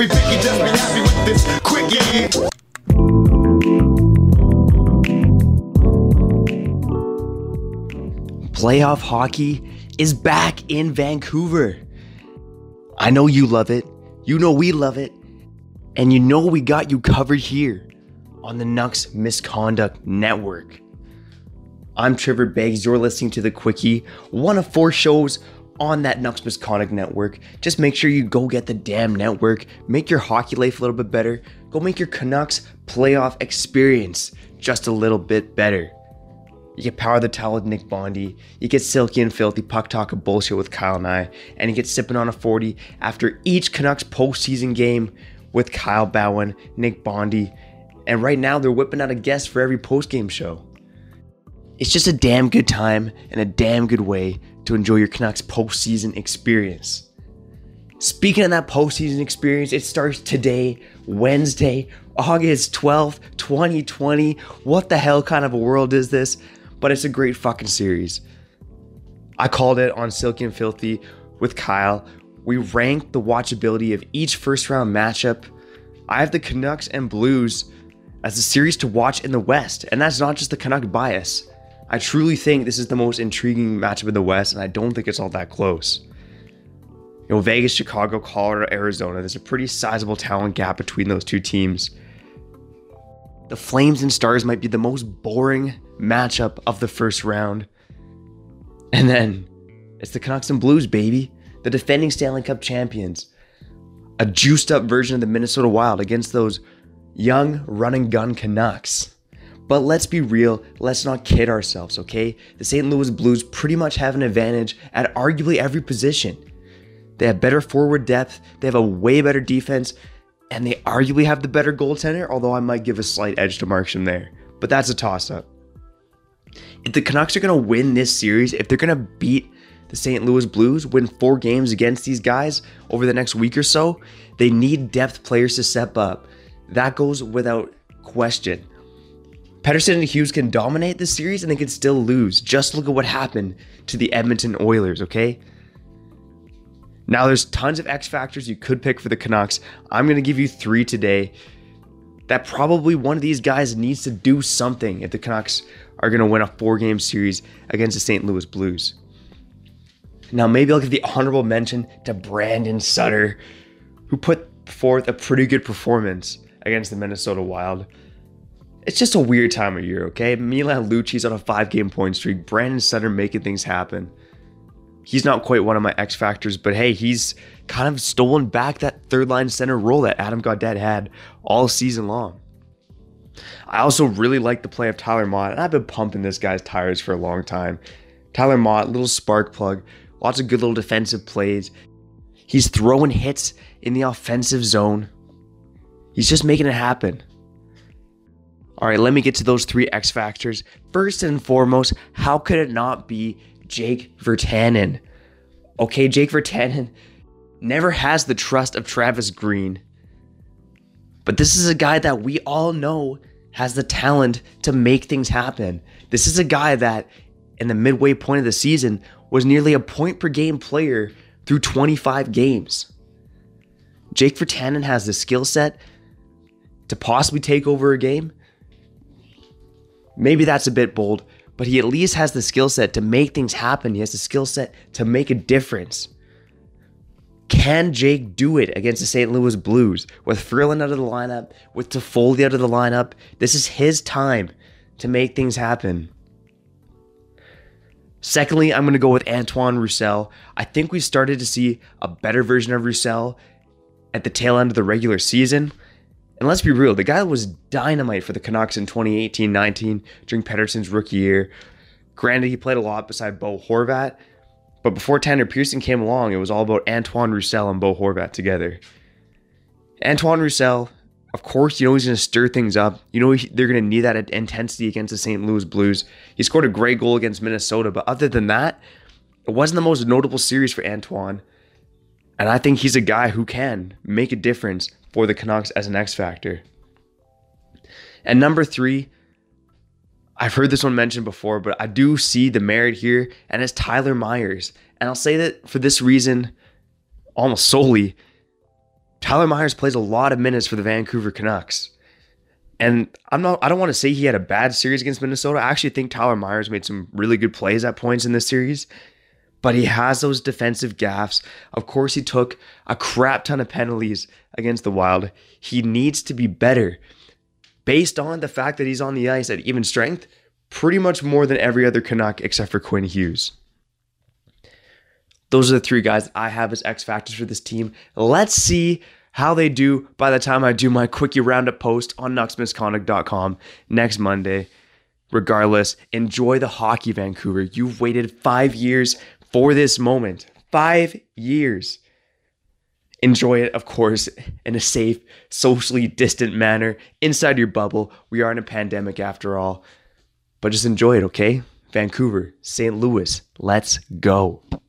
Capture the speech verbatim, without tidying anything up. be picky, just be happy with this quick, yeah. Playoff hockey is back in Vancouver. I know you love it. You know we love it. And you know we got you covered here on the Nux Misconduct Network. I'm Trevor Beggs. You're listening to The Quickie, one of four shows on that Nux Misconduct Network. Just make sure you go get the damn network. Make your hockey life a little bit better. Go make your Canucks playoff experience just a little bit better. You get Power the Towel with Nick Bondi. You get Silky and Filthy Puck Talk of Bullshit with Kyle Nye. And you get Sipping on a forty after each Canucks postseason game with Kyle Bowen, Nick Bondi. And right now they're whipping out a guest for every postgame show. It's just a damn good time and a damn good way to enjoy your Canucks postseason experience. Speaking of that postseason experience, it starts today, Wednesday, August twelfth, twenty twenty. What the hell kind of a world is this? But it's a great fucking series. I called it on Silky and Filthy with Kyle. We ranked the watchability of each first round matchup. I have the Canucks and Blues as a series to watch in the West, and that's not just the Canuck bias. I truly think this is the most intriguing matchup in the West, and I don't think it's all that close. You know, Vegas, Chicago, Colorado, Arizona, there's a pretty sizable talent gap between those two teams. The Flames and Stars might be the most boring matchup of the first round. And then it's the Canucks and Blues, baby. The defending Stanley Cup champions. A juiced up version of the Minnesota Wild against those young run and gun Canucks. But let's be real, let's not kid ourselves, okay? The Saint Louis Blues pretty much have an advantage at arguably every position. They have better forward depth, they have a way better defense, and they arguably have the better goaltender, although I might give a slight edge to Markstrom there. But that's a toss-up. If the Canucks are going to win this series, if they're going to beat the Saint Louis Blues, win four games against these guys over the next week or so, they need depth players to step up. That goes without question. Pettersson and Hughes can dominate this series and they can still lose. Just look at what happened to the Edmonton Oilers, okay? Now, there's tons of X factors you could pick for the Canucks. I'm going to give you three today that probably one of these guys needs to do something if the Canucks are going to win a four-game series against the Saint Louis Blues. Now, maybe I'll give the honorable mention to Brandon Sutter, who put forth a pretty good performance against the Minnesota Wild. It's just a weird time of year, okay? Milan Lucci's on a five-game point streak. Brandon Sutter making things happen. He's not quite one of my X factors, but hey, he's kind of stolen back that third-line center role that Adam Gaudet had all season long. I also really like the play of Tyler Mott, and I've been pumping this guy's tires for a long time. Tyler Mott, little spark plug, lots of good little defensive plays. He's throwing hits in the offensive zone. He's just making it happen. All right, let me get to those three X factors. First and foremost, how could it not be Jake Virtanen? Okay, Jake Virtanen never has the trust of Travis Green, but this is a guy that we all know has the talent to make things happen. This is a guy that in the midway point of the season was nearly a point per game player through twenty-five games. Jake Virtanen has the skill set to possibly take over a game. Maybe that's a bit bold, but he at least has the skill set to make things happen. He has the skill set to make a difference. Can Jake do it against the Saint Louis Blues? With Frolik out of the lineup, with Toffoli out of the lineup, this is his time to make things happen. Secondly, I'm going to go with Antoine Roussel. I think we started to see a better version of Roussel at the tail end of the regular season. And let's be real, the guy was dynamite for the Canucks in twenty eighteen nineteen during Pettersson's rookie year. Granted, he played a lot beside Bo Horvat, but before Tanner Pearson came along, it was all about Antoine Roussel and Bo Horvat together. Antoine Roussel, of course, you know he's going to stir things up. You know they're going to need that intensity against the Saint Louis Blues. He scored a great goal against Minnesota, but other than that, it wasn't the most notable series for Antoine. And I think he's a guy who can make a difference for the Canucks as an X factor. And number three, I've heard this one mentioned before, but I do see the merit here, and it's Tyler Myers. And I'll say that for this reason, almost solely, Tyler Myers plays a lot of minutes for the Vancouver Canucks. And I'm not, I don't want to say he had a bad series against Minnesota. I actually think Tyler Myers made some really good plays at points in this series, but he has those defensive gaffes. Of course, he took a crap ton of penalties against the Wild. He needs to be better based on the fact that he's on the ice at even strength, pretty much more than every other Canuck except for Quinn Hughes. Those are the three guys that I have as X factors for this team. Let's see how they do by the time I do my quickie roundup post on nux misconduct dot com next Monday. Regardless, enjoy the hockey, Vancouver. You've waited five years for this moment. Five years. Enjoy it, of course, in a safe, socially distant manner, inside your bubble. We are in a pandemic after all. But just enjoy it, okay? Vancouver, Saint Louis, let's go.